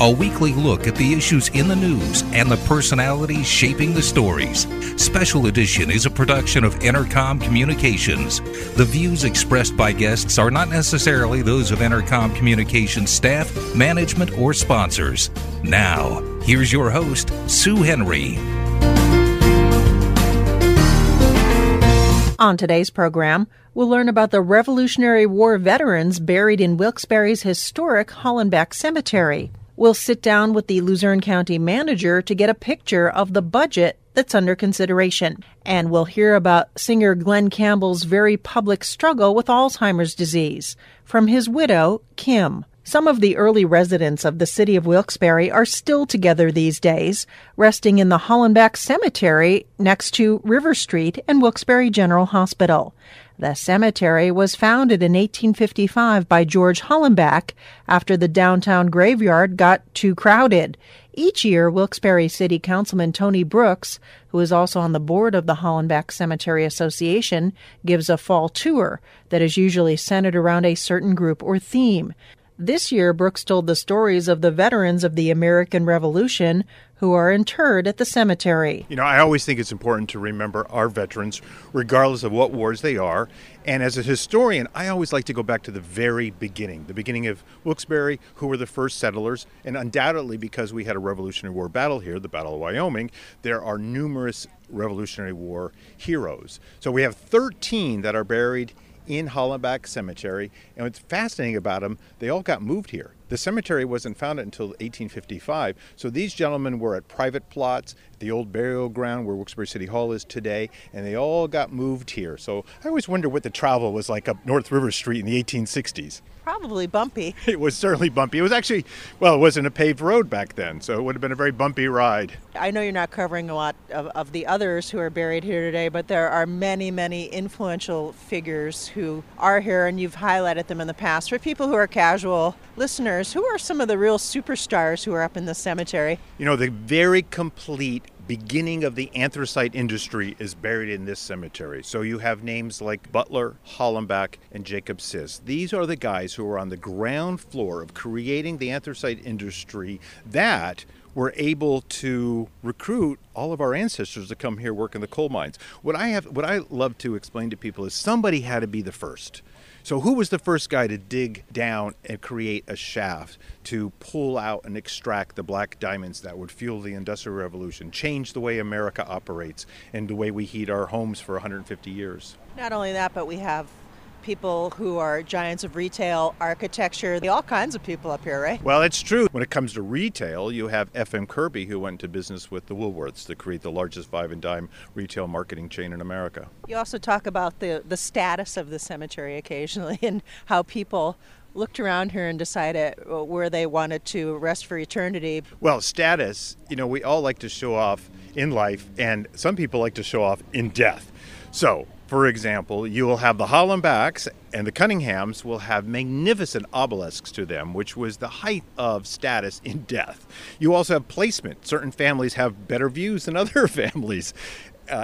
a weekly look at the issues in the news and the personalities shaping the stories. Special Edition is a production of Entercom Communications. The views expressed by guests are not necessarily those of Entercom Communications staff, management, or sponsors. Now, here's your host, Sue Henry. On today's program, we'll learn about the Revolutionary War veterans buried in Wilkes-Barre's historic Hollenback Cemetery. We'll sit down with the Luzerne County manager to get a picture of the budget that's under consideration. And we'll hear about singer Glen Campbell's very public struggle with Alzheimer's disease from his widow, Kim. Some of the early residents of the city of Wilkes-Barre are still together these days, resting in the Hollenback Cemetery next to River Street and Wilkes-Barre General Hospital. The cemetery was founded in 1855 by George Hollenback after the downtown graveyard got too crowded. Each year, Wilkes-Barre City Councilman Tony Brooks, who is also on the board of the Hollenback Cemetery Association, gives a fall tour that is usually centered around a certain group or theme. This year, Brooks told the stories of the veterans of the American Revolution who are interred at the cemetery. You know, I always think it's important to remember our veterans, regardless of what wars they are. And as a historian, I always like to go back to the very beginning, of Wilkes-Barre, who were the first settlers. And undoubtedly, because we had a Revolutionary War battle here, the Battle of Wyoming, there are numerous Revolutionary War heroes. So we have 13 that are buried in Hollenback Cemetery, and what's fascinating about them, they all got moved here. The cemetery wasn't founded until 1855, so these gentlemen were at private plots, the old burial ground where Wilkes-Barre City Hall is today, and they all got moved here. So I always wonder what the travel was like up North River Street in the 1860s. Probably bumpy. It was certainly bumpy. It was actually, well, it wasn't a paved road back then, so it would have been a very bumpy ride. I know you're not covering a lot of the others who are buried here today, but there are many, many influential figures who are here, and you've highlighted them in the past. For people who are casual listeners, who are some of the real superstars who are up in the cemetery? You know, the very complete beginning of the anthracite industry is buried in this cemetery. So you have names like Butler, Hollenback, and Jacob Siss. These are the guys who were on the ground floor of creating the anthracite industry that were able to recruit all of our ancestors to come here work in the coal mines. What I love to explain to people is somebody had to be the first. So who was the first guy to dig down and create a shaft to pull out and extract the black diamonds that would fuel the Industrial Revolution, change the way America operates and the way we heat our homes for 150 years? Not only that, but we have people who are giants of retail, architecture, all kinds of people up here, right? Well, it's true. When it comes to retail, you have F.M. Kirby, who went into business with the Woolworths to create the largest 5-and-dime retail marketing chain in America. You also talk about the status of the cemetery occasionally and how people looked around here and decided where they wanted to rest for eternity. Well, status, you know, we all like to show off in life, and some people like to show off in death. So, for example, you will have the Hollenbacks and the Cunninghams will have magnificent obelisks to them, which was the height of status in death. You also have placement. Certain families have better views than other families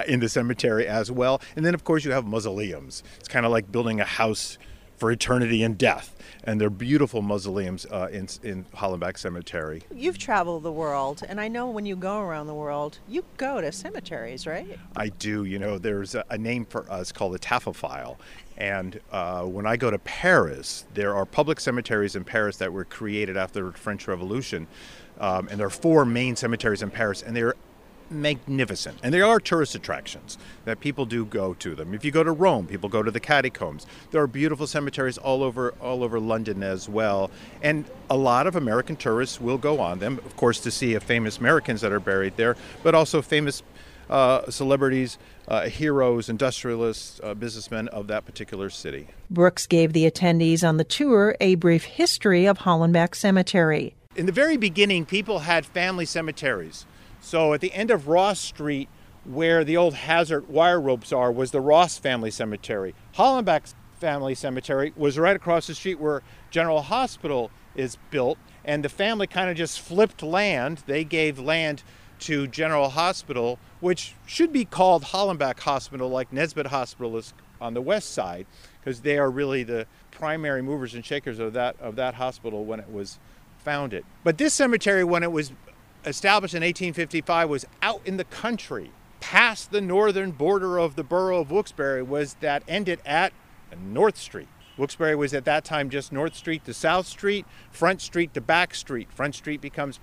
in the cemetery as well. And then, of course, you have mausoleums. It's kind of like building a house for eternity and death. And they're beautiful mausoleums in Hollenback Cemetery. You've traveled the world, and I know when you go around the world, you go to cemeteries, right? I do. You know, there's a name for us called the taphophile. And when I go to Paris, there are public cemeteries in Paris that were created after the French Revolution. And there are four main cemeteries in Paris, and they're magnificent. And there are tourist attractions that people do go to them. If you go to Rome, people go to the catacombs. There are beautiful cemeteries all over London as well. And a lot of American tourists will go on them, of course, to see famous Americans that are buried there, but also famous celebrities, heroes, industrialists, businessmen of that particular city. Brooks gave the attendees on the tour a brief history of Hollenback Cemetery. In the very beginning, people had family cemeteries. So at the end of Ross Street, where the old hazard wire ropes are, was the Ross family cemetery. Hollenback's family cemetery was right across the street where General Hospital is built, and the family kind of just flipped land. They gave land to General Hospital, which should be called Hollenback Hospital, like Nesbitt Hospital is on the west side, because they are really the primary movers and shakers of that hospital when it was founded. But this cemetery, when it was established in 1855, was out in the country, past the northern border of the borough of Wilkes-Barre, that ended at North Street. Wilkes-Barre was at that time just North Street to South Street, Front Street to Back Street. Front Street becomes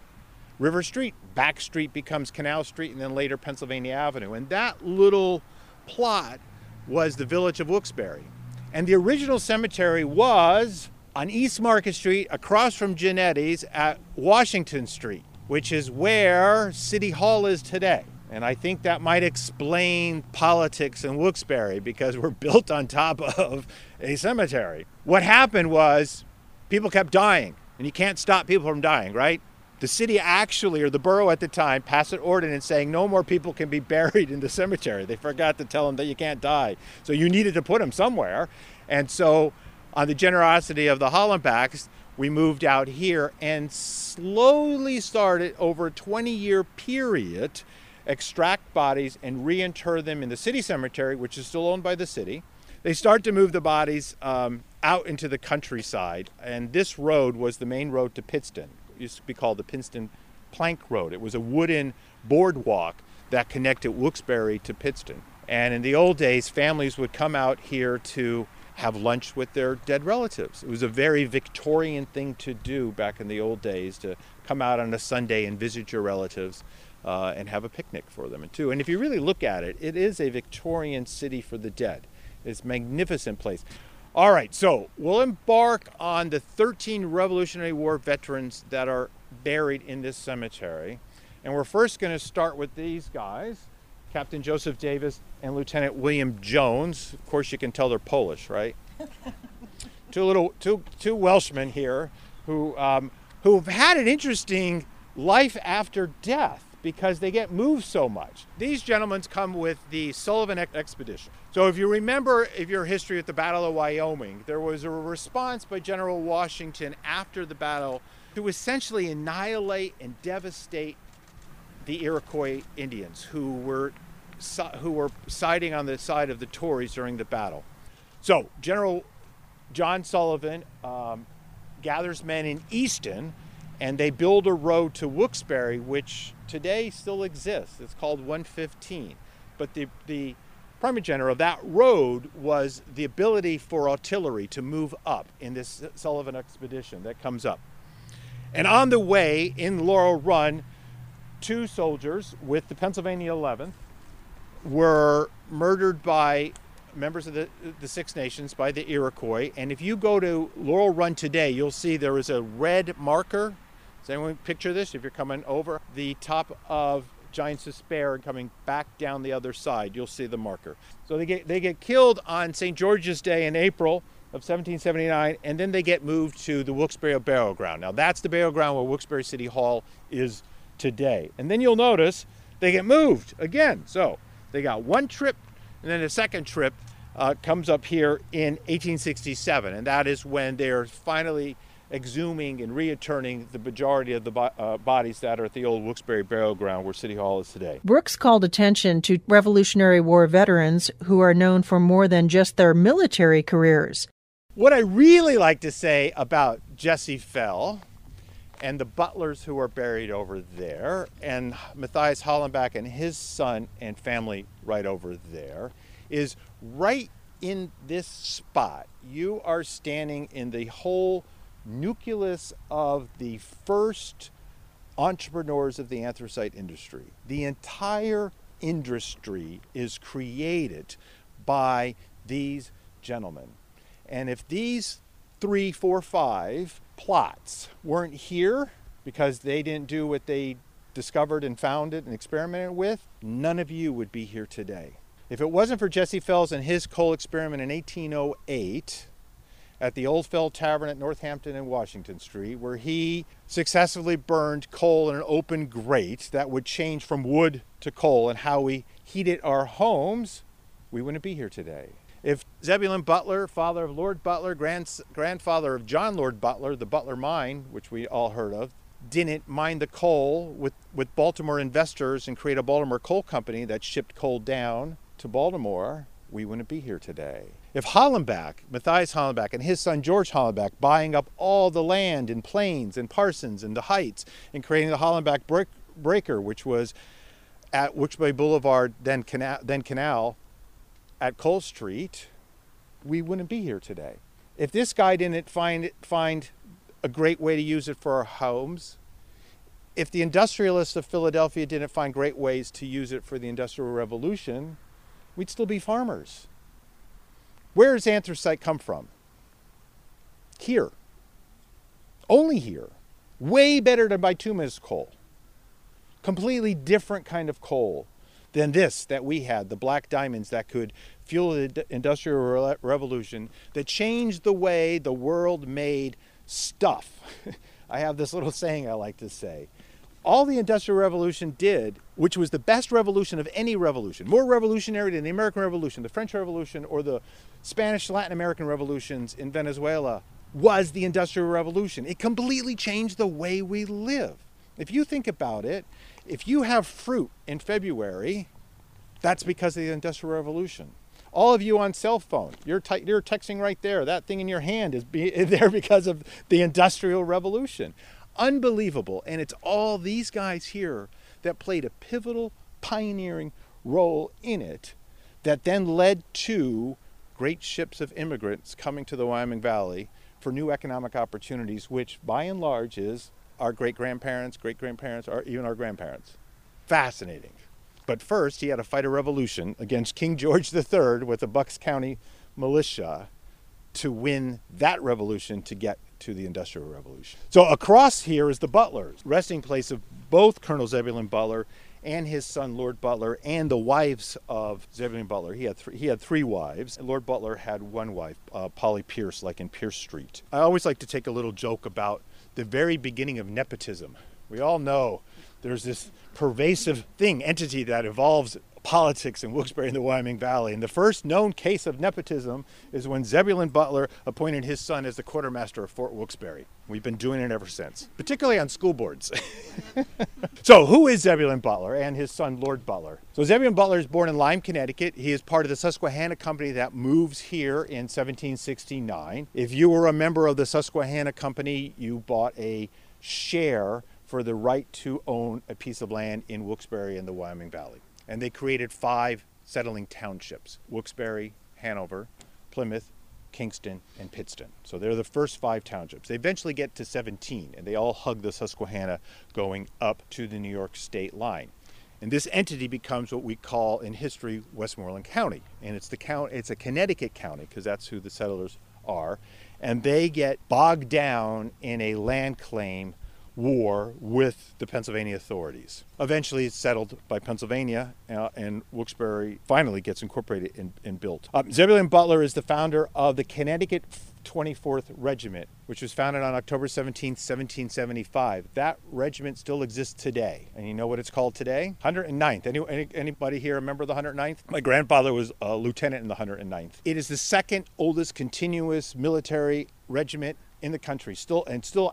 River Street, Back Street becomes Canal Street, and then later Pennsylvania Avenue. And that little plot was the village of Wilkes-Barre. And the original cemetery was on East Market Street, across from Genetti's at Washington Street, which is where City Hall is today. And I think that might explain politics in Wilkes-Barre, because we're built on top of a cemetery. What happened was people kept dying, and you can't stop people from dying, right? The city actually, or the borough at the time, passed an ordinance saying no more people can be buried in the cemetery. They forgot to tell them that you can't die. So you needed to put them somewhere. And so on the generosity of the Hollenbacks, we moved out here and slowly started, over a 20-year period, extract bodies and reinter them in the city cemetery, which is still owned by the city. They start to move the bodies out into the countryside. And this road was the main road to Pittston. It used to be called the Pittston Plank Road. It was a wooden boardwalk that connected Wilkes-Barre to Pittston. And in the old days, families would come out here to have lunch with their dead relatives. It was a very Victorian thing to do back in the old days, to come out on a Sunday and visit your relatives and have a picnic for them too. And if you really look at it, it is a Victorian city for the dead. It's a magnificent place. All right, so we'll embark on the 13 Revolutionary War veterans that are buried in this cemetery. And we're first going to start with these guys, Captain Joseph Davis and Lieutenant William Jones. Of course, you can tell they're Polish, right? two Welshmen here who have had an interesting life after death, because they get moved so much. These gentlemen come with the Sullivan Expedition. So if you remember your history at the Battle of Wyoming, there was a response by General Washington after the battle to essentially annihilate and devastate the Iroquois Indians who were siding on the side of the Tories during the battle. So General John Sullivan gathers men in Easton, and they build a road to Wilkes-Barre, which today still exists. It's called 115. But the primogenitor of that road was the ability for artillery to move up in this Sullivan Expedition that comes up. And on the way in Laurel Run, two soldiers with the Pennsylvania 11th were murdered by members of the Six Nations, by the Iroquois. And if you go to Laurel Run today, you'll see there is a red marker. Does anyone picture this? If you're coming over the top of Giants Despair and coming back down the other side, you'll see the marker. So they get killed on St. George's Day in April of 1779, and then they get moved to the Wilkes-Barre Burial Ground. Now that's the burial ground where Wilkes-Barre City Hall is today. And then you'll notice they get moved again. So they got one trip, and then a second trip comes up here in 1867, and that is when they're finally exhuming and returning the majority of the bodies that are at the old Wilkes-Barre Burial Ground where City Hall is today. Brooks called attention to Revolutionary War veterans who are known for more than just their military careers. What I really like to say about Jesse Fell and the Butlers who are buried over there, and Matthias Hollenback and his son and family right over there, is right in this spot. You are standing in the whole nucleus of the first entrepreneurs of the anthracite industry. The entire industry is created by these gentlemen. And if these 3, 4, 5 plots weren't here because they didn't do what they discovered and found it and experimented with, none of you would be here today. If it wasn't for Jesse Fells and his coal experiment in 1808 at the Old Fell Tavern at Northampton and Washington Street, where he successfully burned coal in an open grate that would change from wood to coal and how we heated our homes, we wouldn't be here today. If Zebulon Butler, father of Lord Butler, grandfather of John Lord Butler, the Butler Mine, which we all heard of, didn't mine the coal with Baltimore investors and create a Baltimore coal company that shipped coal down to Baltimore, we wouldn't be here today. If Hollenback, Matthias Hollenback, and his son George Hollenback, buying up all the land in Plains and Parsons and the Heights and creating the Hollenback Breaker, which was at Wilkes-Barre Boulevard, then Canal, at Cole Street, we wouldn't be here today. If this guy didn't find a great way to use it for our homes, if the industrialists of Philadelphia didn't find great ways to use it for the Industrial Revolution, we'd still be farmers. Where does anthracite come from? Here. Only here. Way better than bituminous coal. Completely different kind of coal than this that we had, the black diamonds that could fuel the Industrial Revolution, that changed the way the world made stuff. I have this little saying I like to say. All the Industrial Revolution did, which was the best revolution of any revolution, more revolutionary than the American Revolution, the French Revolution, or the Spanish Latin American revolutions in Venezuela, was the Industrial Revolution. It completely changed the way we live. If you think about it, if you have fruit in February, that's because of the Industrial Revolution. All of you on cell phone, you're texting right there. That thing in your hand is there because of the Industrial Revolution. Unbelievable. And it's all these guys here that played a pivotal pioneering role in it that then led to great ships of immigrants coming to the Wyoming Valley for new economic opportunities, which by and large is our great-grandparents, or even our grandparents. Fascinating. But first he had to fight a revolution against King George III with the Bucks County militia to win that revolution to get to the Industrial Revolution. So across here is the Butlers, resting place of both Colonel Zebulon Butler and his son Lord Butler and the wives of Zebulon Butler. He had three wives, and Lord Butler had one wife, Polly Pierce, like in Pierce Street. I always like to take a little joke about the very beginning of nepotism. We all know there's this pervasive entity that evolves politics in Wilkes-Barre and the Wyoming Valley. And the first known case of nepotism is when Zebulon Butler appointed his son as the quartermaster of Fort Wilkes-Barre. We've been doing it ever since, particularly on school boards. So who is Zebulon Butler and his son, Lord Butler? So Zebulon Butler is born in Lyme, Connecticut. He is part of the Susquehanna Company that moves here in 1769. If you were a member of the Susquehanna Company, you bought a share for the right to own a piece of land in Wilkes-Barre and the Wyoming Valley. And they created 5 settling townships, Wilkes-Barre, Hanover, Plymouth, Kingston, and Pittston. So they're the first 5 townships. They eventually get to 17, and they all hug the Susquehanna going up to the New York state line. And this entity becomes what we call in history Westmoreland County. And it's a Connecticut county, because that's who the settlers are. And they get bogged down in a land claim war with the Pennsylvania authorities. Eventually it's settled by Pennsylvania, and Wilkes-Barre finally gets incorporated and built. Zebulon Butler is the founder of the Connecticut 24th Regiment, which was founded on October 17, 1775. That regiment still exists today. And you know what it's called today? 109th. Anybody here remember the 109th? My grandfather was a lieutenant in the 109th. It is the second oldest continuous military regiment in the country, still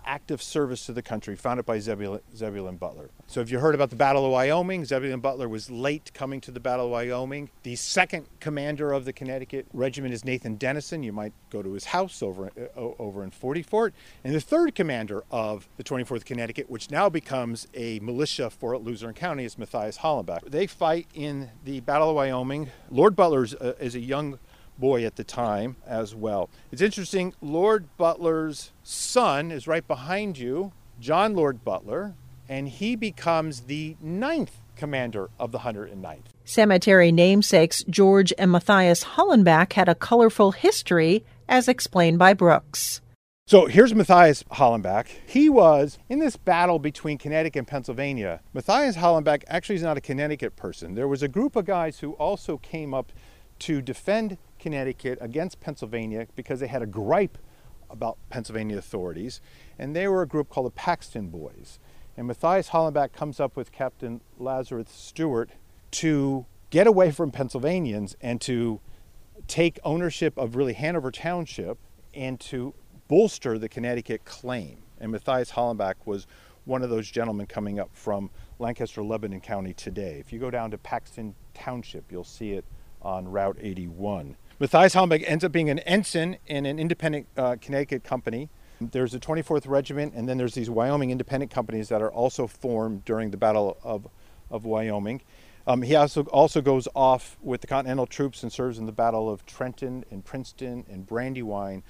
active service to the country, founded by Zebulon Butler. So if you heard about the Battle of Wyoming, Zebulon Butler was late coming to the Battle of Wyoming. The second commander of the Connecticut Regiment is Nathan Dennison. You might go to his house over in 40 Fort. And the third commander of the 24th Connecticut, which now becomes a militia for Luzerne County, is Matthias Hollenback. They fight in the Battle of Wyoming. Lord Butler is a young boy at the time as well. It's interesting, Lord Butler's son is right behind you, John Lord Butler, and he becomes the 9th commander of the 109th. Cemetery namesakes George and Matthias Hollenback had a colorful history, as explained by Brooks. So here's Matthias Hollenback. He was in this battle between Connecticut and Pennsylvania. Matthias Hollenback actually is not a Connecticut person. There was a group of guys who also came up to defend Connecticut against Pennsylvania because they had a gripe about Pennsylvania authorities, and they were a group called the Paxton Boys. And Matthias Hollenback comes up with Captain Lazarus Stewart to get away from Pennsylvanians and to take ownership of really Hanover Township and to bolster the Connecticut claim. And Matthias Hollenback was one of those gentlemen coming up from Lancaster, Lebanon County today. If you go down to Paxton Township, you'll see it on Route 81. Matthias Hollenback ends up being an ensign in an independent Connecticut company. There's the 24th Regiment, and then there's these Wyoming independent companies that are also formed during the Battle of Wyoming. He also goes off with the Continental troops and serves in the Battle of Trenton and Princeton and Brandywine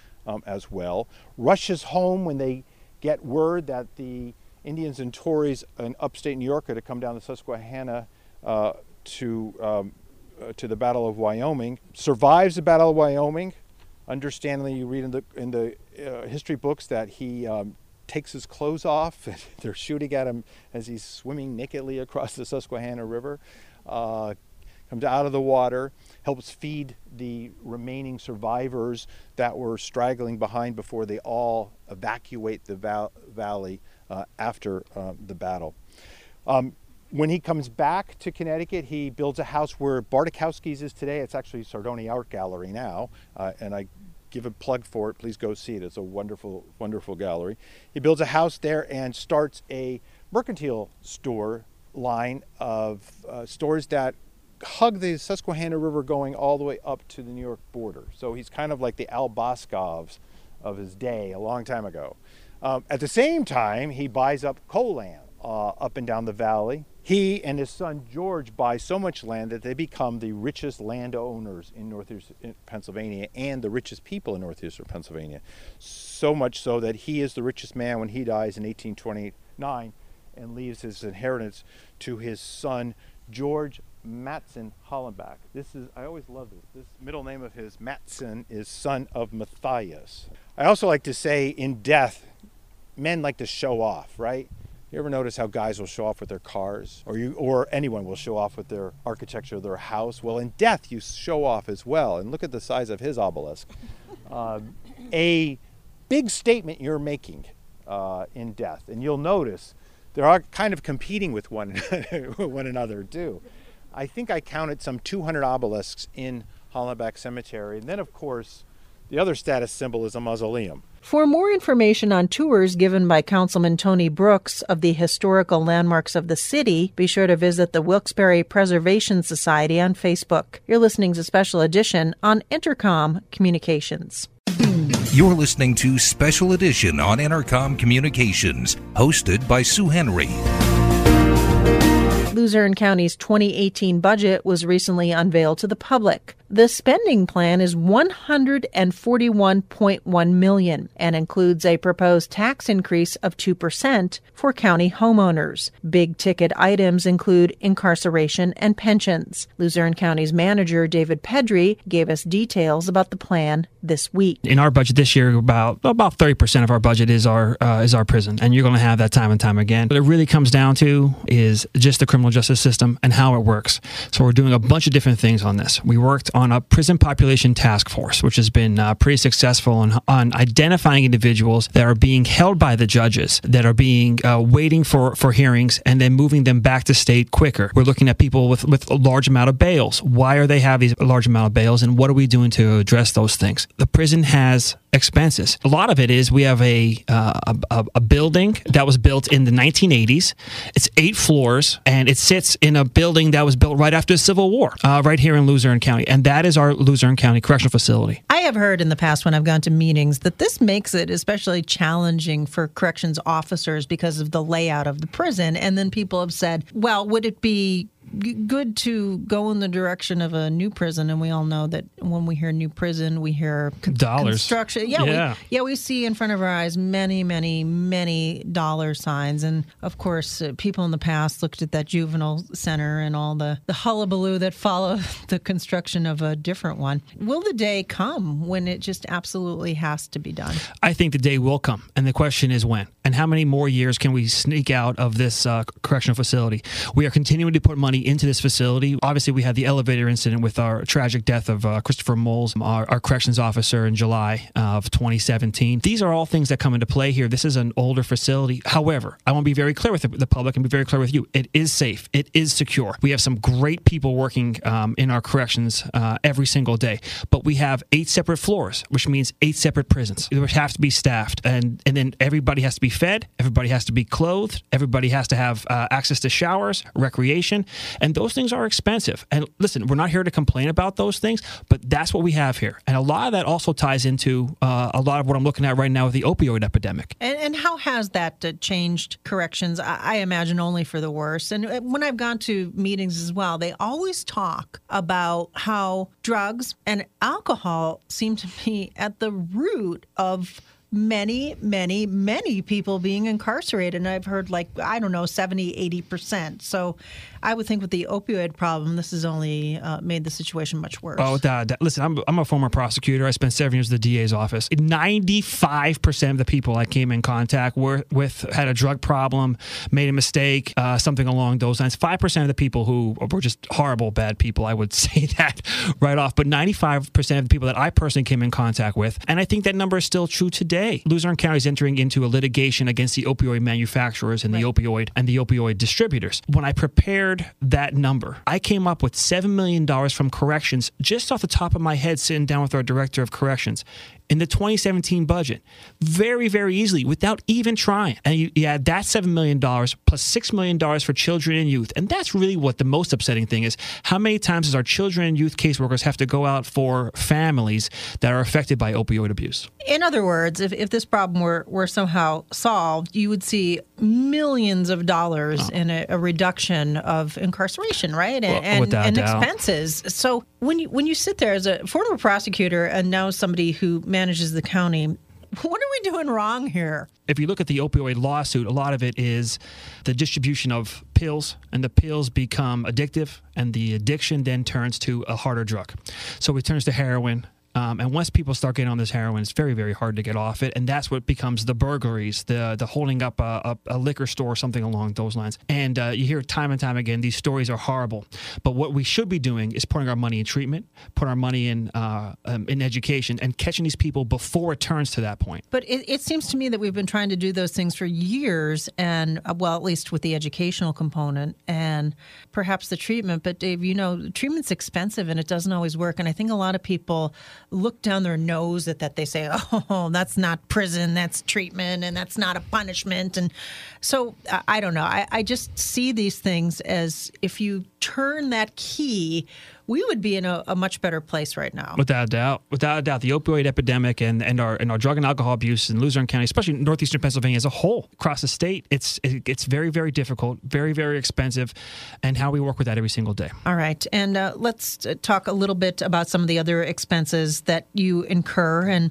as well. Rushes home when they get word that the Indians and Tories in upstate New York are to come down the Susquehanna to the Battle of Wyoming. Survives the Battle of Wyoming. Understandably, you read in the history books that he takes his clothes off. They're shooting at him as he's swimming nakedly across the Susquehanna River. Comes out of the water, helps feed the remaining survivors that were straggling behind before they all evacuate the valley after the battle. When he comes back to Connecticut, he builds a house where Bartikowski's is today. It's actually Sardoni Art Gallery now, and I give a plug for it. Please go see it. It's a wonderful, wonderful gallery. He builds a house there and starts a mercantile store line of stores that hug the Susquehanna River going all the way up to the New York border. So he's kind of like the Al Boscovs of his day a long time ago. At the same time, he buys up coal land up and down the valley. He and his son George buy so much land that they become the richest landowners in northeastern Pennsylvania and the richest people in northeastern Pennsylvania. So much so that he is the richest man when he dies in 1829 and leaves his inheritance to his son George Matson Hollenback. This is, I always love this. This middle name of his, Matson, is son of Matthias. I also like to say in death, men like to show off, right? You ever notice how guys will show off with their cars, or anyone will show off with their architecture of their house? Well, in death, you show off as well. And look at the size of his obelisk. A big statement you're making in death. And you'll notice they are kind of competing with one another, too. I think I counted some 200 obelisks in Hollenback Cemetery. And then, of course, the other status symbol is a mausoleum. For more information on tours given by Councilman Tony Brooks of the historical landmarks of the city, be sure to visit the Wilkes-Barre Preservation Society on Facebook. You're listening to Special Edition on Entercom Communications. You're listening to Special Edition on Entercom Communications, hosted by Sue Henry. Luzerne County's 2018 budget was recently unveiled to the public. The spending plan is $141.1 million and includes a proposed tax increase of 2% for county homeowners. Big-ticket items include incarceration and pensions. Luzerne County's manager, David Pedry, gave us details about the plan this week. In our budget this year, about 30% of our budget is our prison, and you're going to have that time and time again. What it really comes down to is just the criminal justice system and how it works. So we're doing a bunch of different things on this. We worked on a prison population task force, which has been pretty successful on identifying individuals that are being held by the judges, that are being waiting for hearings, and then moving them back to state quicker. We're looking at people with a large amount of bails. Why are they have these large amount of bails, and what are we doing to address those things? The prison has expenses. A lot of it is we have a building that was built in the 1980s. It's 8 floors, and it sits in a building that was built right after the Civil War, right here in Luzerne County. And that is our Luzerne County Correctional Facility. I have heard in the past when I've gone to meetings that this makes it especially challenging for corrections officers because of the layout of the prison. And then people have said, well, would it be good to go in the direction of a new prison, and we all know that when we hear new prison, we hear dollars. Construction. We see in front of our eyes many, many, many dollar signs. And, of course, people in the past looked at that juvenile center and all the hullabaloo that followed the construction of a different one. Will the day come when it just absolutely has to be done? I think the day will come, and the question is when. And how many more years can we sneak out of this correctional facility? We are continuing to put money into this facility. Obviously, we had the elevator incident with our tragic death of Christopher Moles, our corrections officer, in July of 2017. These are all things that come into play here. This is an older facility. However, I want to be very clear with the public and be very clear with you. It is safe. It is secure. We have some great people working in our corrections every single day. But we have 8 separate floors, which means 8 separate prisons, which have to be staffed. And then everybody has to be fed. Everybody has to be clothed. Everybody has to have access to showers, recreation. And those things are expensive. And listen, we're not here to complain about those things, but that's what we have here. And a lot of that also ties into a lot of what I'm looking at right now with the opioid epidemic. And how has that changed corrections? I imagine only for the worse. And when I've gone to meetings as well, they always talk about how drugs and alcohol seem to be at the root of many, many, many people being incarcerated. And I've heard 70-80%. So I would think with the opioid problem, this has only made the situation much worse. Oh, listen, I'm a former prosecutor. I spent 7 years at the DA's office. 95% of the people I came in contact with had a drug problem, made a mistake, something along those lines. 5% of the people who were just horrible, bad people, I would say that right off. But 95% of the people that I personally came in contact with, and I think that number is still true today. Luzerne County is entering into a litigation against the opioid manufacturers and the opioid distributors. When I prepared that number, I came up with $7 million from corrections just off the top of my head, sitting down with our director of corrections in the 2017 budget, very, very easily, without even trying. And you add that $7 million plus $6 million for children and youth. And that's really what the most upsetting thing is. How many times does our children and youth caseworkers have to go out for families that are affected by opioid abuse? In other words, if this problem were somehow solved, you would see millions of dollars in a reduction of incarceration, right? And expenses. So when you sit there as a former prosecutor and now somebody who manages the county, what are we doing wrong here? If you look at the opioid lawsuit, a lot of it is the distribution of pills, and the pills become addictive, and the addiction then turns to a harder drug. So it turns to heroin. And once people start getting on this heroin, it's very, very hard to get off it. And that's what becomes the burglaries, the holding up a liquor store or something along those lines. And you hear time and time again, these stories are horrible. But what we should be doing is putting our money in treatment, put our money in education, and catching these people before it turns to that point. But it seems to me that we've been trying to do those things for years, and at least with the educational component and perhaps the treatment. But Dave, treatment's expensive and it doesn't always work. And I think a lot of people look down their nose at that. They say, oh, that's not prison, that's treatment, and that's not a punishment. And so I don't know. I just see these things as if you turn that key, we would be in a much better place right now. Without a doubt, the opioid epidemic and our drug and alcohol abuse in Luzerne County, especially in northeastern Pennsylvania as a whole, across the state, it's very, very difficult, very, very expensive, and how we work with that every single day. All right. And let's talk a little bit about some of the other expenses that you incur. And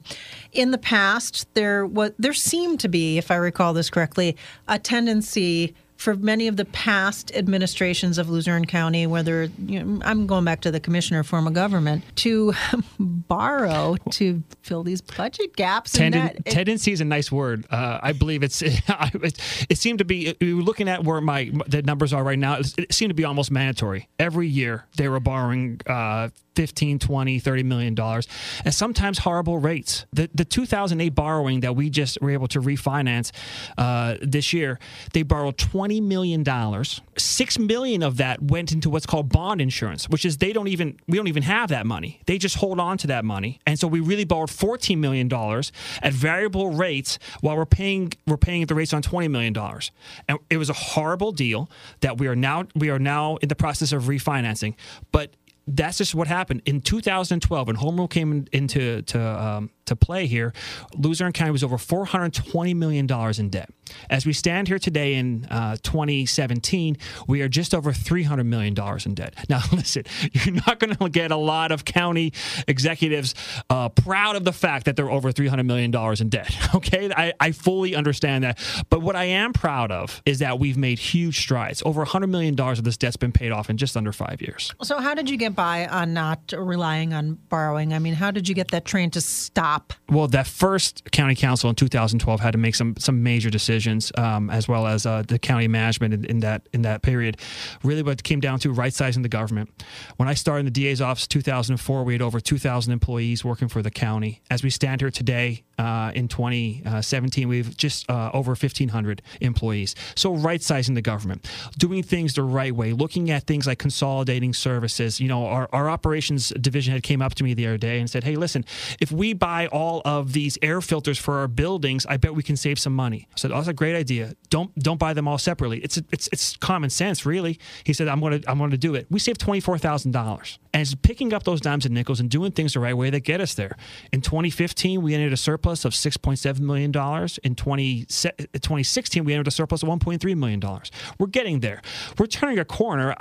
in the past, there seemed to be, if I recall this correctly, a tendency for many of the past administrations of Luzerne County, whether I'm going back to the commissioner form of government, to borrow to fill these budget gaps. Tendency is a nice word. I believe it's. It seemed to be, looking at where the numbers are right now, it seemed to be almost mandatory. Every year they were borrowing $15, $20, $30 million, and sometimes horrible rates. The 2008 borrowing that we just were able to refinance this year, they borrowed $20 million. $6 million of that went into what's called bond insurance, which is we don't even have that money. They just hold on to that money. And so we really borrowed $14 million at variable rates while we're paying the rates on $20 million. And it was a horrible deal that we are now in the process of refinancing. But that's just what happened. In 2012, when home rule came into to play here, Luzerne County was over $420 million in debt. As we stand here today in 2017, we are just over $300 million in debt. Now, listen, you're not going to get a lot of county executives proud of the fact that they're over $300 million in debt, okay? I fully understand that. But what I am proud of is that we've made huge strides. Over $100 million of this debt's been paid off in just under 5 years. So how did you get by on not relying on borrowing? I mean, how did you get that train to stop? Well, that first county council in 2012 had to make some major decisions, as well as the county management in that period. Really what it came down to, right-sizing the government. When I started in the DA's office in 2004, we had over 2,000 employees working for the county. As we stand here today, in 2017, we've just over 1,500 employees. So right-sizing the government, doing things the right way, looking at things like consolidating services. You know, our operations division head came up to me the other day and said, hey, listen, if we buy all of these air filters for our buildings, I bet we can save some money. I said, oh, that's a great idea. Don't buy them all separately. It's common sense, really. He said, I'm gonna do it. We saved $24,000. And it's picking up those dimes and nickels and doing things the right way that get us there. In 2015, we ended a surplus of $6.7 million. In 2016, we entered a surplus of $1.3 million. We're getting there. We're turning a corner.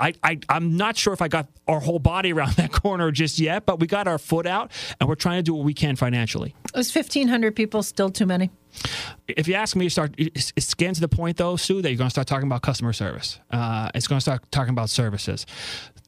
I'm not sure if I got our whole body around that corner just yet, but we got our foot out, and we're trying to do what we can financially. Is 1,500 people still too many? If you ask me to start, it's getting to the point, though, Sue, that you're going to start talking about customer service. It's going to start talking about services.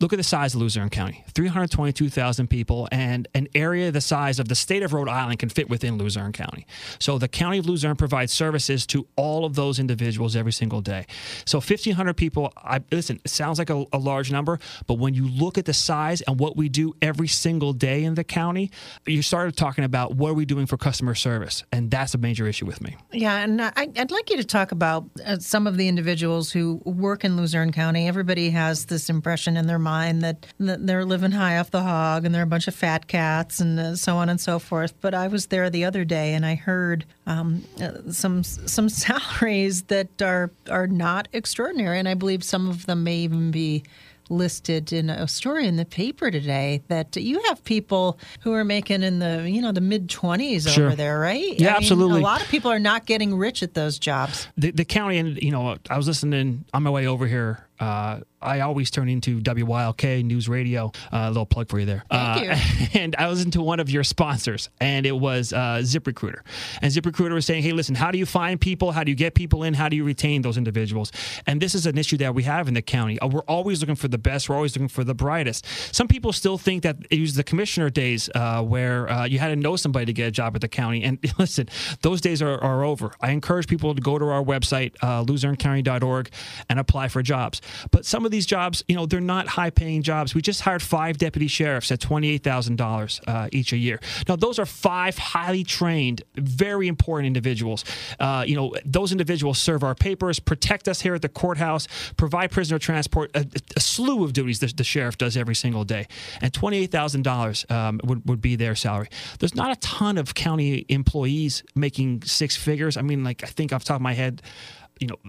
Look at the size of Luzerne County, 322,000 people, and an area the size of the state of Rhode Island can fit within Luzerne County. So the county of Luzerne provides services to all of those individuals every single day. So 1,500 people, listen, it sounds like a large number, but when you look at the size and what we do every single day in the county, you started talking about what are we doing for customer service, and that's a major issue with me. Yeah, and I'd like you to talk about some of the individuals who work in Luzerne County. Everybody has this impression in their mind that they're living high off the hog and they're a bunch of fat cats and so on and so forth. But I was there the other day and I heard some salaries that are not extraordinary, and I believe some of them may even be listed in a story in the paper today that you have people who are making in the the mid-20s sure. over there, right? Yeah, I mean, absolutely. A lot of people are not getting rich at those jobs. The county, and I was listening on my way over here. I always turn into WYLK News Radio. A little plug for you there. Thank you. And I was into one of your sponsors, and it was ZipRecruiter. And ZipRecruiter was saying, hey, listen, how do you find people? How do you get people in? How do you retain those individuals? And this is an issue that we have in the county. We're always looking for the best. We're always looking for the brightest. Some people still think that it was the commissioner days where you had to know somebody to get a job at the county. And listen, those days are over. I encourage people to go to our website, LuzerneCounty.org, and apply for jobs. But some of these jobs, they're not high-paying jobs. We just hired 5 deputy sheriffs at $28,000 each a year. Now, those are 5 highly trained, very important individuals. Those individuals serve our papers, protect us here at the courthouse, provide prisoner transport, a slew of duties the sheriff does every single day. And $28,000 would be their salary. There's not a ton of county employees making 6 figures. I mean, I think off the top of my head,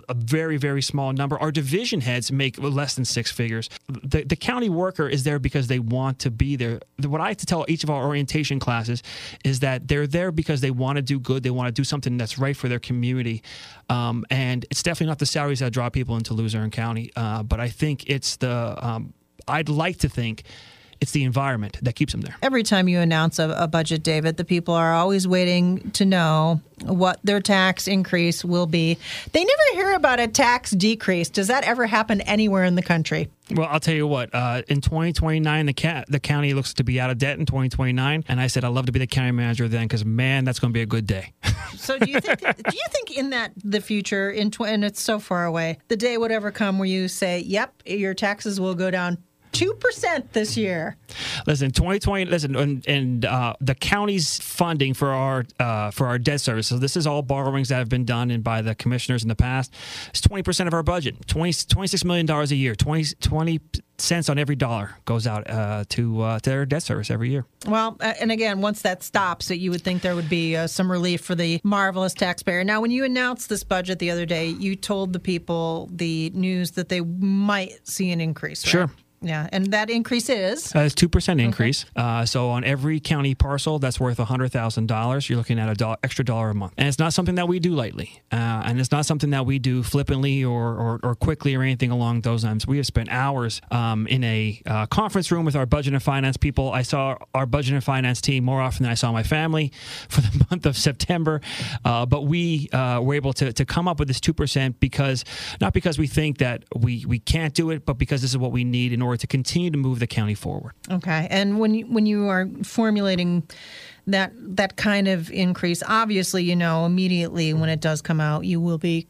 a very, very small number. Our division heads make less than 6 figures. The county worker is there because they want to be there. What I have to tell each of our orientation classes is that they're there because they want to do good. They want to do something that's right for their community. And it's definitely not the salaries that draw people into Luzerne County. But I think it's I'd like to think it's the environment that keeps them there. Every time you announce a budget, David, the people are always waiting to know what their tax increase will be. They never hear about a tax decrease. Does that ever happen anywhere in the country? Well, I'll tell you what. In 2029, the county looks to be out of debt in 2029, and I said I'd love to be the county manager then, because man, that's going to be a good day. So, do you think in that the future, and it's so far away, the day would ever come where you say, "Yep, your taxes will go down 2% this year"? Listen, 2020. Listen, and the county's funding for our debt service. So this is all borrowings that have been done and by the commissioners in the past. It's 20% of our budget. $26 million a year. 20 cents on every dollar goes out to their debt service every year. Well, and again, once that stops, you would think there would be some relief for the marvelous taxpayer. Now, when you announced this budget the other day, you told the people the news that they might see an increase, right? Sure. Yeah, and that increase is? It's 2% increase. Okay. So on every county parcel, that's worth $100,000. You're looking at an extra dollar a month. And it's not something that we do lightly. And it's not something that we do flippantly or quickly or anything along those lines. We have spent hours in a conference room with our budget and finance people. I saw our budget and finance team more often than I saw my family for the month of September. But we were able to come up with this 2% because, not because we think that we can't do it, but because this is what we need in order to continue to move the county forward. Okay. And when you are formulating that kind of increase, obviously, you know, immediately when it does come out, you'll be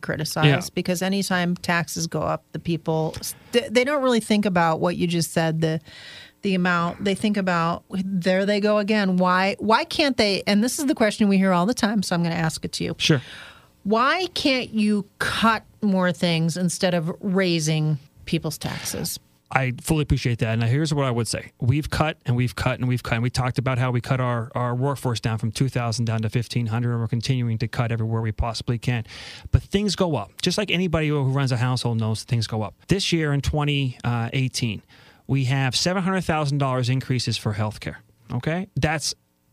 criticized, yeah, because anytime taxes go up, the people, they don't really think about what you just said, the amount. They think about, there they go again. Why can't they? And this is the question we hear all the time, so I'm going to ask it to you. Sure. Why can't you cut more things instead of raising people's taxes? I fully appreciate that. Now, here's what I would say. We've cut and we've cut and we've cut. And we talked about how we cut our workforce down from 2,000 down to 1,500, and we're continuing to cut everywhere we possibly can. But things go up. Just like anybody who runs a household knows, things go up. This year in 2018, we have $700,000 increases for health care. Okay?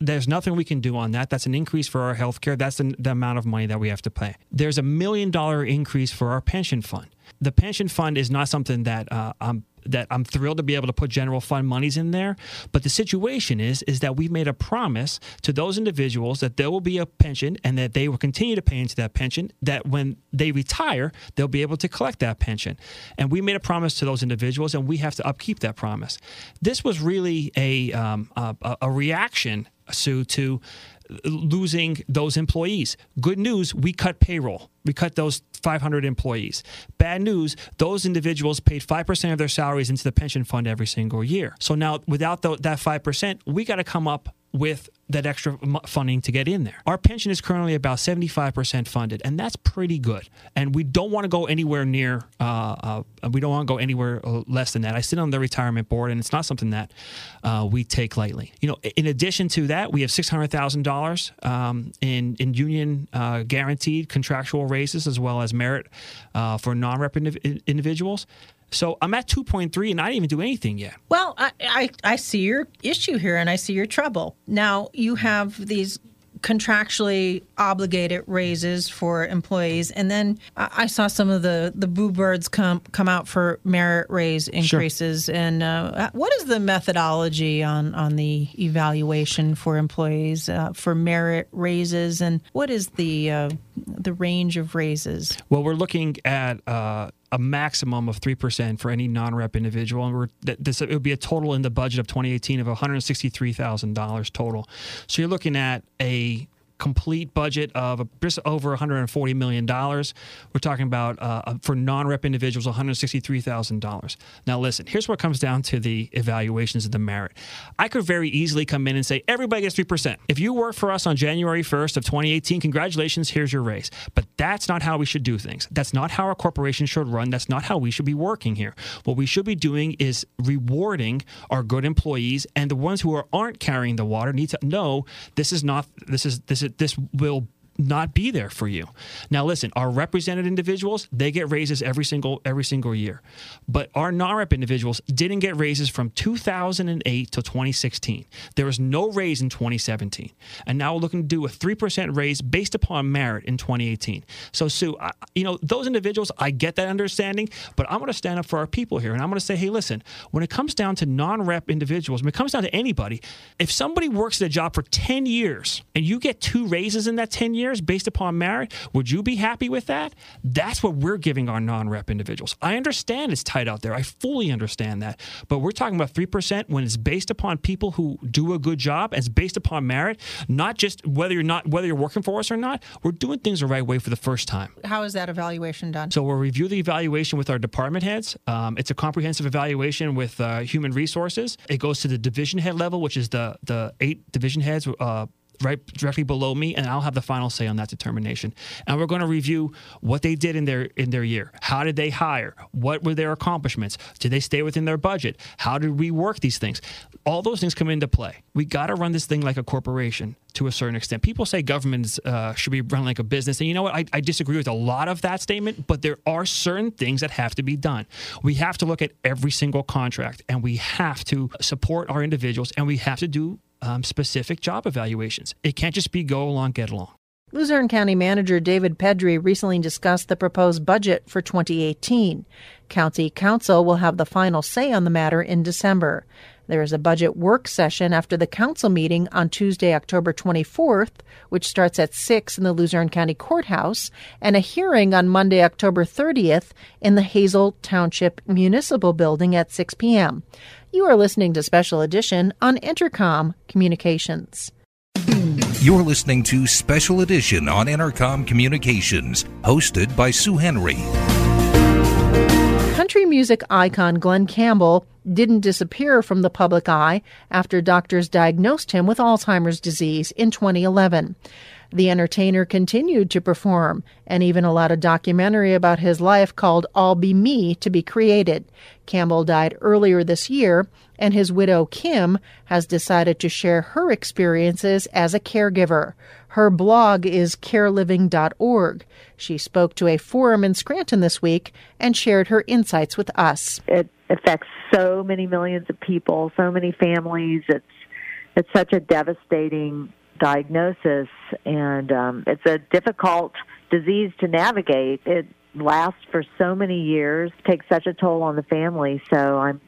There's nothing we can do on that. That's an increase for our health care. That's the amount of money that we have to pay. There's $1 million increase for our pension fund. The pension fund is not something that I'm thrilled to be able to put general fund monies in there. But the situation is that we've made a promise to those individuals that there will be a pension and that they will continue to pay into that pension, that when they retire, they'll be able to collect that pension. And we made a promise to those individuals, and we have to upkeep that promise. This was really a reaction, Sue, to losing those employees. Good news, we cut payroll. We cut those 500 employees. Bad news, those individuals paid 5% of their salaries into the pension fund every single year. So now, without that 5%, we got to come up with that extra funding to get in there. Our pension is currently about 75% funded, and that's pretty good. And we don't want to go anywhere near, less than that. I sit on the retirement board, and it's not something that we take lightly. You know, in addition to that, we have $600,000 in union guaranteed contractual raises, as well as merit for non-rep individuals. So I'm at 2.3, and I didn't even do anything yet. Well, I see your issue here, and I see your trouble. Now, you have these contractually obligated raises for employees, and then I saw some of the boo birds come out for merit raise increases. Sure. And what is the methodology on the evaluation for employees for merit raises, and what is the range of raises? Well, we're looking at a maximum of 3% for any non-rep individual, and it would be a total in the budget of 2018 of $163,000 total. So you're looking at a complete budget of just over $140 million. We're talking about, for non-rep individuals, $163,000. Now listen, here's what comes down to the evaluations of the merit. I could very easily come in and say, everybody gets 3%. If you work for us on January 1st of 2018, congratulations, here's your raise. But that's not how we should do things. That's not how our corporation should run. That's not how we should be working here. What we should be doing is rewarding our good employees, and the ones who aren't carrying the water need to know this will not be there for you. Now, listen, our represented individuals, they get raises every single year. But our non-rep individuals didn't get raises from 2008 to 2016. There was no raise in 2017. And now we're looking to do a 3% raise based upon merit in 2018. So, Sue, those individuals, I get that understanding, but I'm going to stand up for our people here. And I'm going to say, hey, listen, when it comes down to non-rep individuals, when it comes down to anybody, if somebody works at a job for 10 years and you get 2 raises in that 10 years, based upon merit, would you be happy with that? That's what we're giving our non-rep individuals. I understand it's tight out there. I fully understand that. But we're talking about 3% when it's based upon people who do a good job, and it's based upon merit, not just whether you're working for us or not. We're doing things the right way for the first time. How is that evaluation done? So we'll review the evaluation with our department heads. It's a comprehensive evaluation with human resources. It goes to the division head level, which is the 8 division heads right directly below me, and I'll have the final say on that determination. And we're going to review what they did in their year. How did they hire? What were their accomplishments? Did they stay within their budget? How did we work these things? All those things come into play. We got to run this thing like a corporation to a certain extent. People say governments should be run like a business, and you know what? I disagree with a lot of that statement, but there are certain things that have to be done. We have to look at every single contract, and we have to support our individuals, and we have to do specific job evaluations. It can't just be go along, get along. Luzerne County Manager David Pedry recently discussed the proposed budget for 2018. County Council will have the final say on the matter in December. There is a budget work session after the council meeting on Tuesday, October 24th, which starts at 6 in the Luzerne County Courthouse, and a hearing on Monday, October 30th in the Hazel Township Municipal Building at 6 p.m. You are listening to Special Edition on Entercom Communications. You're listening to Special Edition on Entercom Communications, hosted by Sue Henry. Country music icon Glen Campbell didn't disappear from the public eye after doctors diagnosed him with Alzheimer's disease in 2011. The entertainer continued to perform and even allowed a documentary about his life called All Be Me to be created. Campbell died earlier this year, and his widow Kim has decided to share her experiences as a caregiver. Her blog is careliving.org. She spoke to a forum in Scranton this week and shared her insights with us. It affects so many millions of people, so many families. It's such a devastating diagnosis, and it's a difficult disease to navigate. It lasts for so many years, takes such a toll on the family, so I'm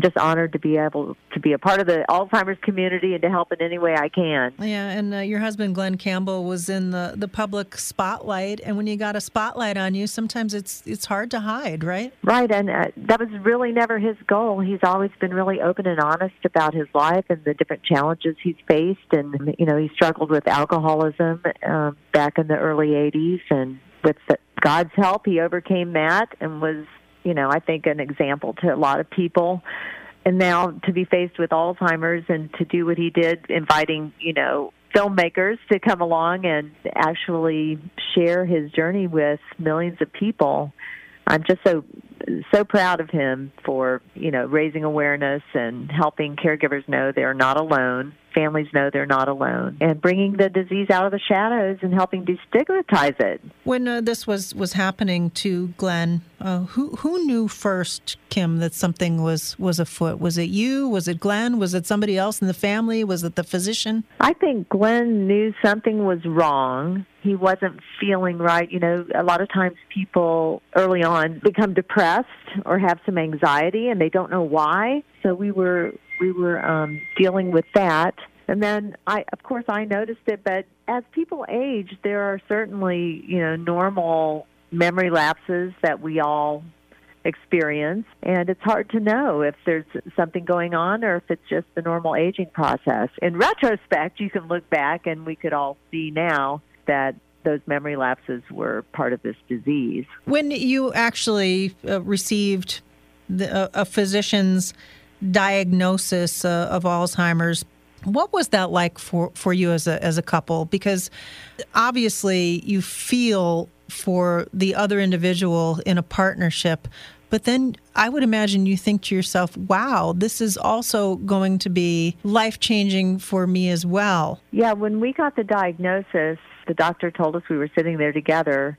just honored to be able to be a part of the Alzheimer's community and to help in any way I can. Yeah, and your husband, Glen Campbell, was in the public spotlight, and when you got a spotlight on you, sometimes it's hard to hide, right? Right, and that was really never his goal. He's always been really open and honest about his life and the different challenges he's faced, and, you know, he struggled with alcoholism back in the early 80s, and with God's help, he overcame that and was, you know, I think an example to a lot of people. And now to be faced with Alzheimer's and to do what he did, inviting, you know, filmmakers to come along and actually share his journey with millions of people. I'm just so proud of him for, you know, raising awareness and helping caregivers know they're not alone, families know they're not alone, and bringing the disease out of the shadows and helping destigmatize it. When this was happening to Glen, who knew first, Kim, that something was afoot? Was it you? Was it Glen? Was it somebody else in the family? Was it the physician? I think Glen knew something was wrong. He wasn't feeling right. You know, a lot of times people early on become depressed or have some anxiety, and they don't know why. So we were dealing with that. And then, I noticed it, but as people age, there are certainly, you know, normal memory lapses that we all experience, and it's hard to know if there's something going on or if it's just the normal aging process. In retrospect, you can look back, and we could all see now that those memory lapses were part of this disease. When you actually received a physician's diagnosis of Alzheimer's, what was that like for you as a couple? Because obviously you feel for the other individual in a partnership, but then I would imagine you think to yourself, wow, this is also going to be life-changing for me as well. Yeah, when we got the diagnosis, the doctor told us, we were sitting there together,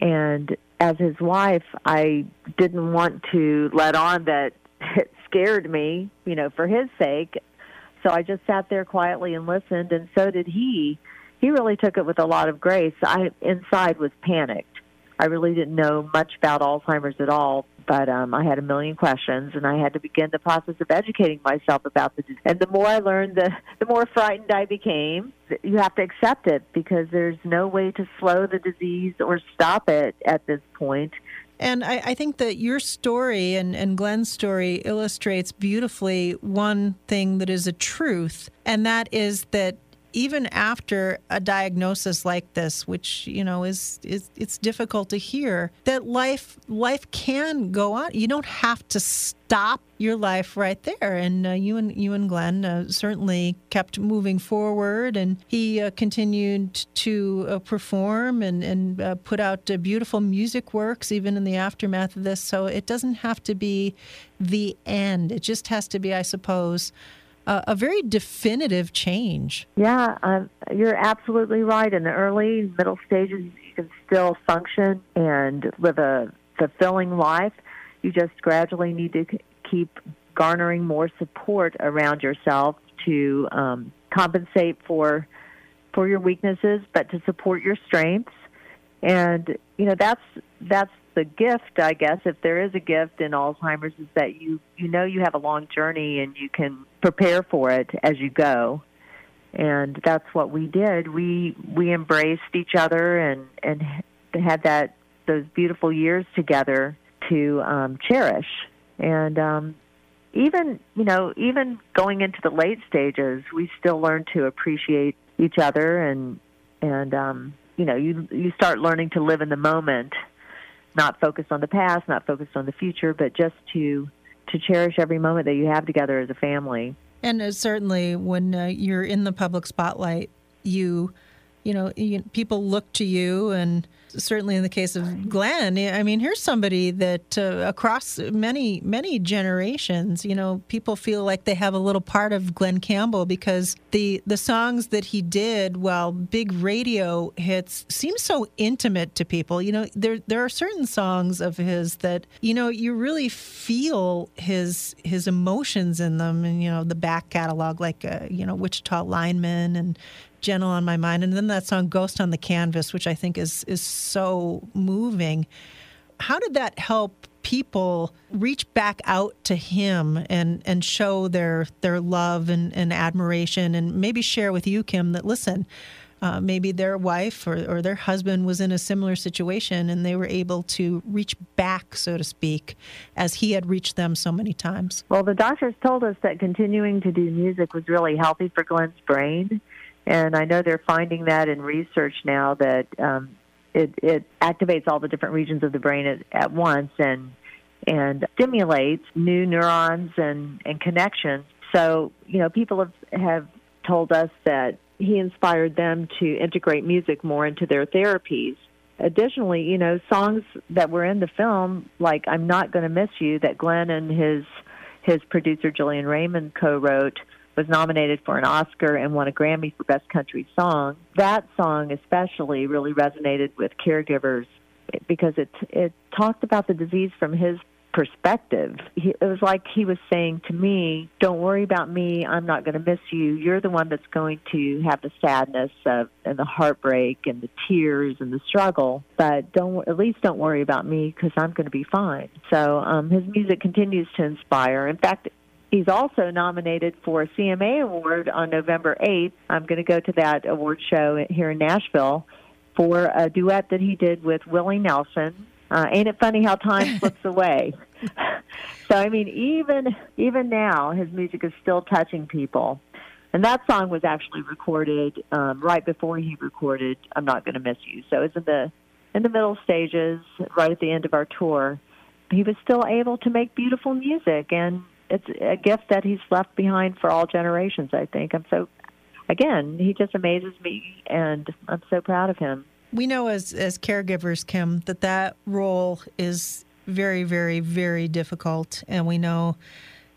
and as his wife, I didn't want to let on that it scared me, you know, for his sake. So I just sat there quietly and listened, and so did he. He really took it with a lot of grace. I, inside, was panicked. I really didn't know much about Alzheimer's at all, but I had a million questions, and I had to begin the process of educating myself about the disease. And the more I learned, the more frightened I became. You have to accept it, because there's no way to slow the disease or stop it at this point. And I think that your story and Glen's story illustrates beautifully one thing that is a truth, and that is that even after a diagnosis like this, which, you know, is it's difficult to hear, that life can go on. You don't have to stop your life right there. And you and Glen certainly kept moving forward, and he continued to perform and put out beautiful music works even in the aftermath of this. So it doesn't have to be the end. It just has to be, I suppose, a very definitive change. Yeah, you're absolutely right. In the early, middle stages, you can still function and live a fulfilling life. You just gradually need to keep garnering more support around yourself to compensate for your weaknesses, but to support your strengths. And, you know, that's the gift, I guess, if there is a gift in Alzheimer's, is that you know you have a long journey and you can prepare for it as you go. And that's what we did. We embraced each other and had those beautiful years together to cherish. And even going into the late stages, we still learn to appreciate each other and you know, you start learning to live in the moment, not focused on the past, not focused on the future, but just to cherish every moment that you have together as a family. And certainly when you're in the public spotlight, you know, people look to you, and certainly in the case of Glen, I mean, here's somebody that across many, many generations, you know, people feel like they have a little part of Glen Campbell, because the songs that he did, while big radio hits, seem so intimate to people. You know, there are certain songs of his that, you know, you really feel his emotions in them, and, you know, the back catalog, like, you know, Wichita Lineman and Gentle on My Mind, and then that song Ghost on the Canvas, which I think is so moving. How did that help people reach back out to him and show their love and admiration, and maybe share with you, Kim, that, listen, maybe their wife or their husband was in a similar situation and they were able to reach back, so to speak, as he had reached them so many times? Well, the doctors told us that continuing to do music was really healthy for Glen's brain. And I know they're finding that in research now, that it activates all the different regions of the brain at once and stimulates new neurons and connections. So, you know, people have told us that he inspired them to integrate music more into their therapies. Additionally, you know, songs that were in the film, like I'm Not Gonna Miss You, that Glen and his producer Jillian Raymond co-wrote, was nominated for an Oscar and won a Grammy for Best Country Song. That song especially really resonated with caregivers because it talked about the disease from his perspective. It was like he was saying to me, don't worry about me, I'm not going to miss you. You're the one that's going to have the sadness and the heartbreak and the tears and the struggle, but at least don't worry about me, because I'm going to be fine. So his music continues to inspire. In fact, he's also nominated for a CMA Award on November 8th. I'm going to go to that award show here in Nashville for a duet that he did with Willie Nelson. Ain't It Funny How Time Slips Away? So, I mean, even now, his music is still touching people. And that song was actually recorded right before he recorded I'm Not Going to Miss You. So it's in the middle stages, right at the end of our tour. He was still able to make beautiful music, and it's a gift that he's left behind for all generations, I think. Again, he just amazes me, and I'm so proud of him. We know as caregivers, Kim, that role is very, very, very difficult, and we know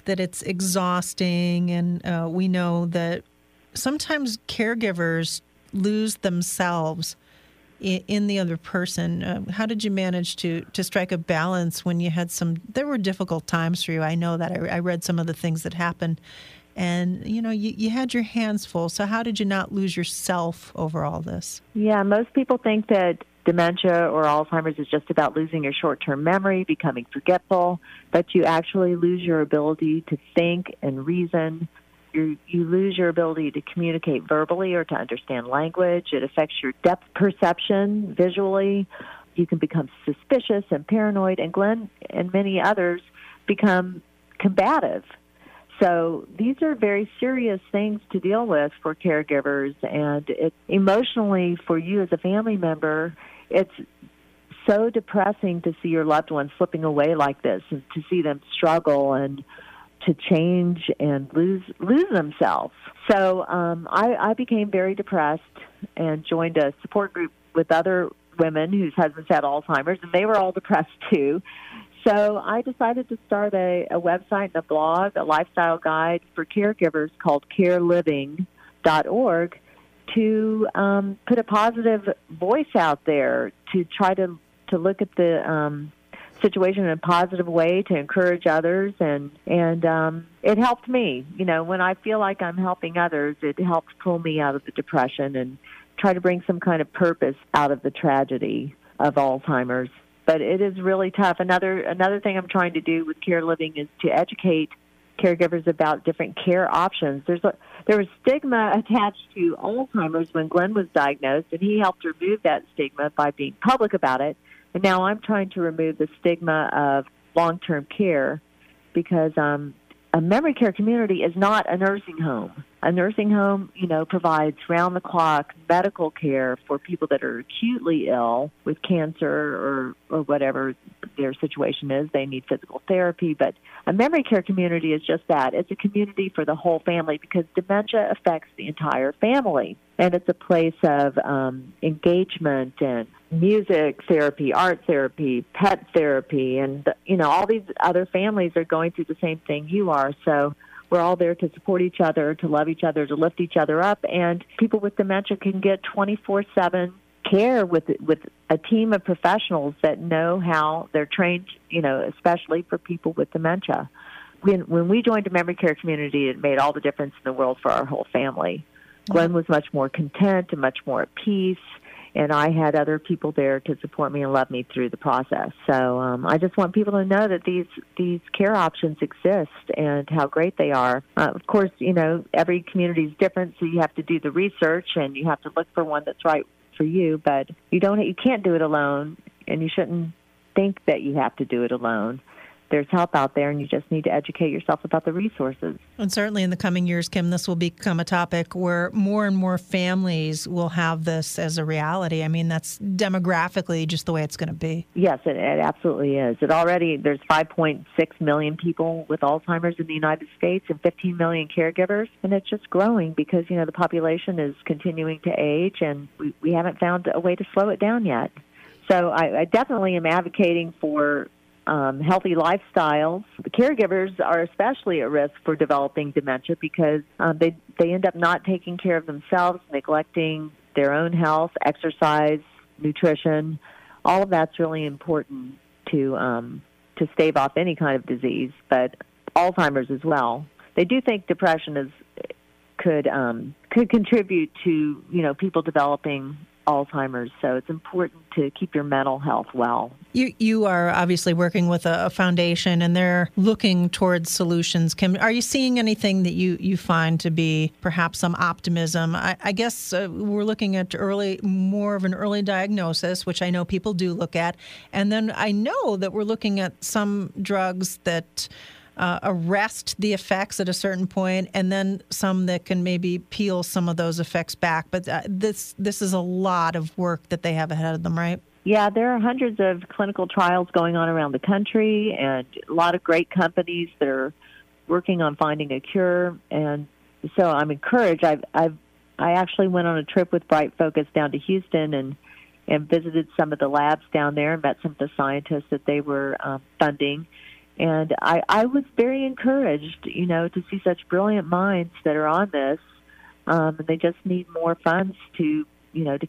that it's exhausting, and we know that sometimes caregivers lose themselves in the other person. How did you manage to strike a balance when you had there were difficult times for you? I know that. I read some of the things that happened, and, you know, you had your hands full. So how did you not lose yourself over all this? Yeah, most people think that dementia or Alzheimer's is just about losing your short-term memory, becoming forgetful, but you actually lose your ability to think and reason. You lose your ability to communicate verbally or to understand language. It affects your depth perception visually. You can become suspicious and paranoid, and Glen and many others become combative. So these are very serious things to deal with for caregivers, and it, emotionally for you as a family member, it's so depressing to see your loved one slipping away like this, and to see them struggle and to change and lose themselves. So I became very depressed and joined a support group with other women whose husbands had Alzheimer's, and they were all depressed too. So I decided to start a website and a blog, a lifestyle guide for caregivers called careliving.org, to put a positive voice out there, to try to look at the situation in a positive way, to encourage others. And it helped me. You know, when I feel like I'm helping others, it helped pull me out of the depression and try to bring some kind of purpose out of the tragedy of Alzheimer's. But it is really tough. Another thing I'm trying to do with Care Living is to educate caregivers about different care options. There was stigma attached to Alzheimer's when Glenn was diagnosed, and he helped remove that stigma by being public about it. And now I'm trying to remove the stigma of long-term care, because a memory care community is not a nursing home. A nursing home, you know, provides round-the-clock medical care for people that are acutely ill with cancer or whatever their situation is. They need physical therapy. But a memory care community is just that. It's a community for the whole family, because dementia affects the entire family. And it's a place of engagement and music therapy, art therapy, pet therapy. And, you know, all these other families are going through the same thing you are. So we're all there to support each other, to love each other, to lift each other up. And people with dementia can get 24/7 care with a team of professionals that know how they're trained, you know, especially for people with dementia. When we joined a memory care community, it made all the difference in the world for our whole family. Glenn was much more content and much more at peace, and I had other people there to support me and love me through the process. So I just want people to know that these care options exist and how great they are. Of course, you know, every community is different, so you have to do the research and you have to look for one that's right for you. But you can't do it alone, and you shouldn't think that you have to do it alone. There's help out there, and you just need to educate yourself about the resources. And certainly in the coming years, Kim, this will become a topic where more and more families will have this as a reality. I mean, that's demographically just the way it's going to be. Yes, it absolutely is. There's 5.6 million people with Alzheimer's in the United States and 15 million caregivers, and it's just growing because, you know, the population is continuing to age, and we haven't found a way to slow it down yet. So I definitely am advocating for healthy lifestyles. The caregivers are especially at risk for developing dementia because they end up not taking care of themselves, neglecting their own health, exercise, nutrition. All of that's really important to stave off any kind of disease, but Alzheimer's as well. They do think depression could contribute to, you know, people developing Alzheimer's, so it's important to keep your mental health well. You are obviously working with a foundation, and they're looking towards solutions. Kim, are you seeing anything that you find to be perhaps some optimism? I guess we're looking at more of an early diagnosis, which I know people do look at, and then I know that we're looking at some drugs that arrest the effects at a certain point, and then some that can maybe peel some of those effects back. But this is a lot of work that they have ahead of them, right? Yeah, there are hundreds of clinical trials going on around the country, and a lot of great companies that are working on finding a cure. And so I'm encouraged. I actually went on a trip with Bright Focus down to Houston and visited some of the labs down there and met some of the scientists that they were funding. And I was very encouraged, you know, to see such brilliant minds that are on this. And they just need more funds to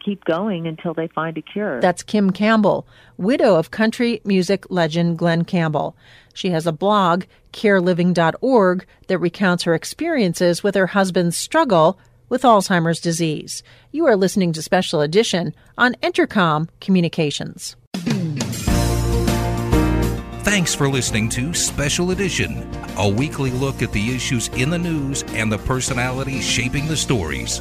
keep going until they find a cure. That's Kim Campbell, widow of country music legend Glen Campbell. She has a blog, careliving.org, that recounts her experiences with her husband's struggle with Alzheimer's disease. You are listening to Special Edition on Entercom Communications. Thanks for listening to Special Edition, a weekly look at the issues in the news and the personalities shaping the stories.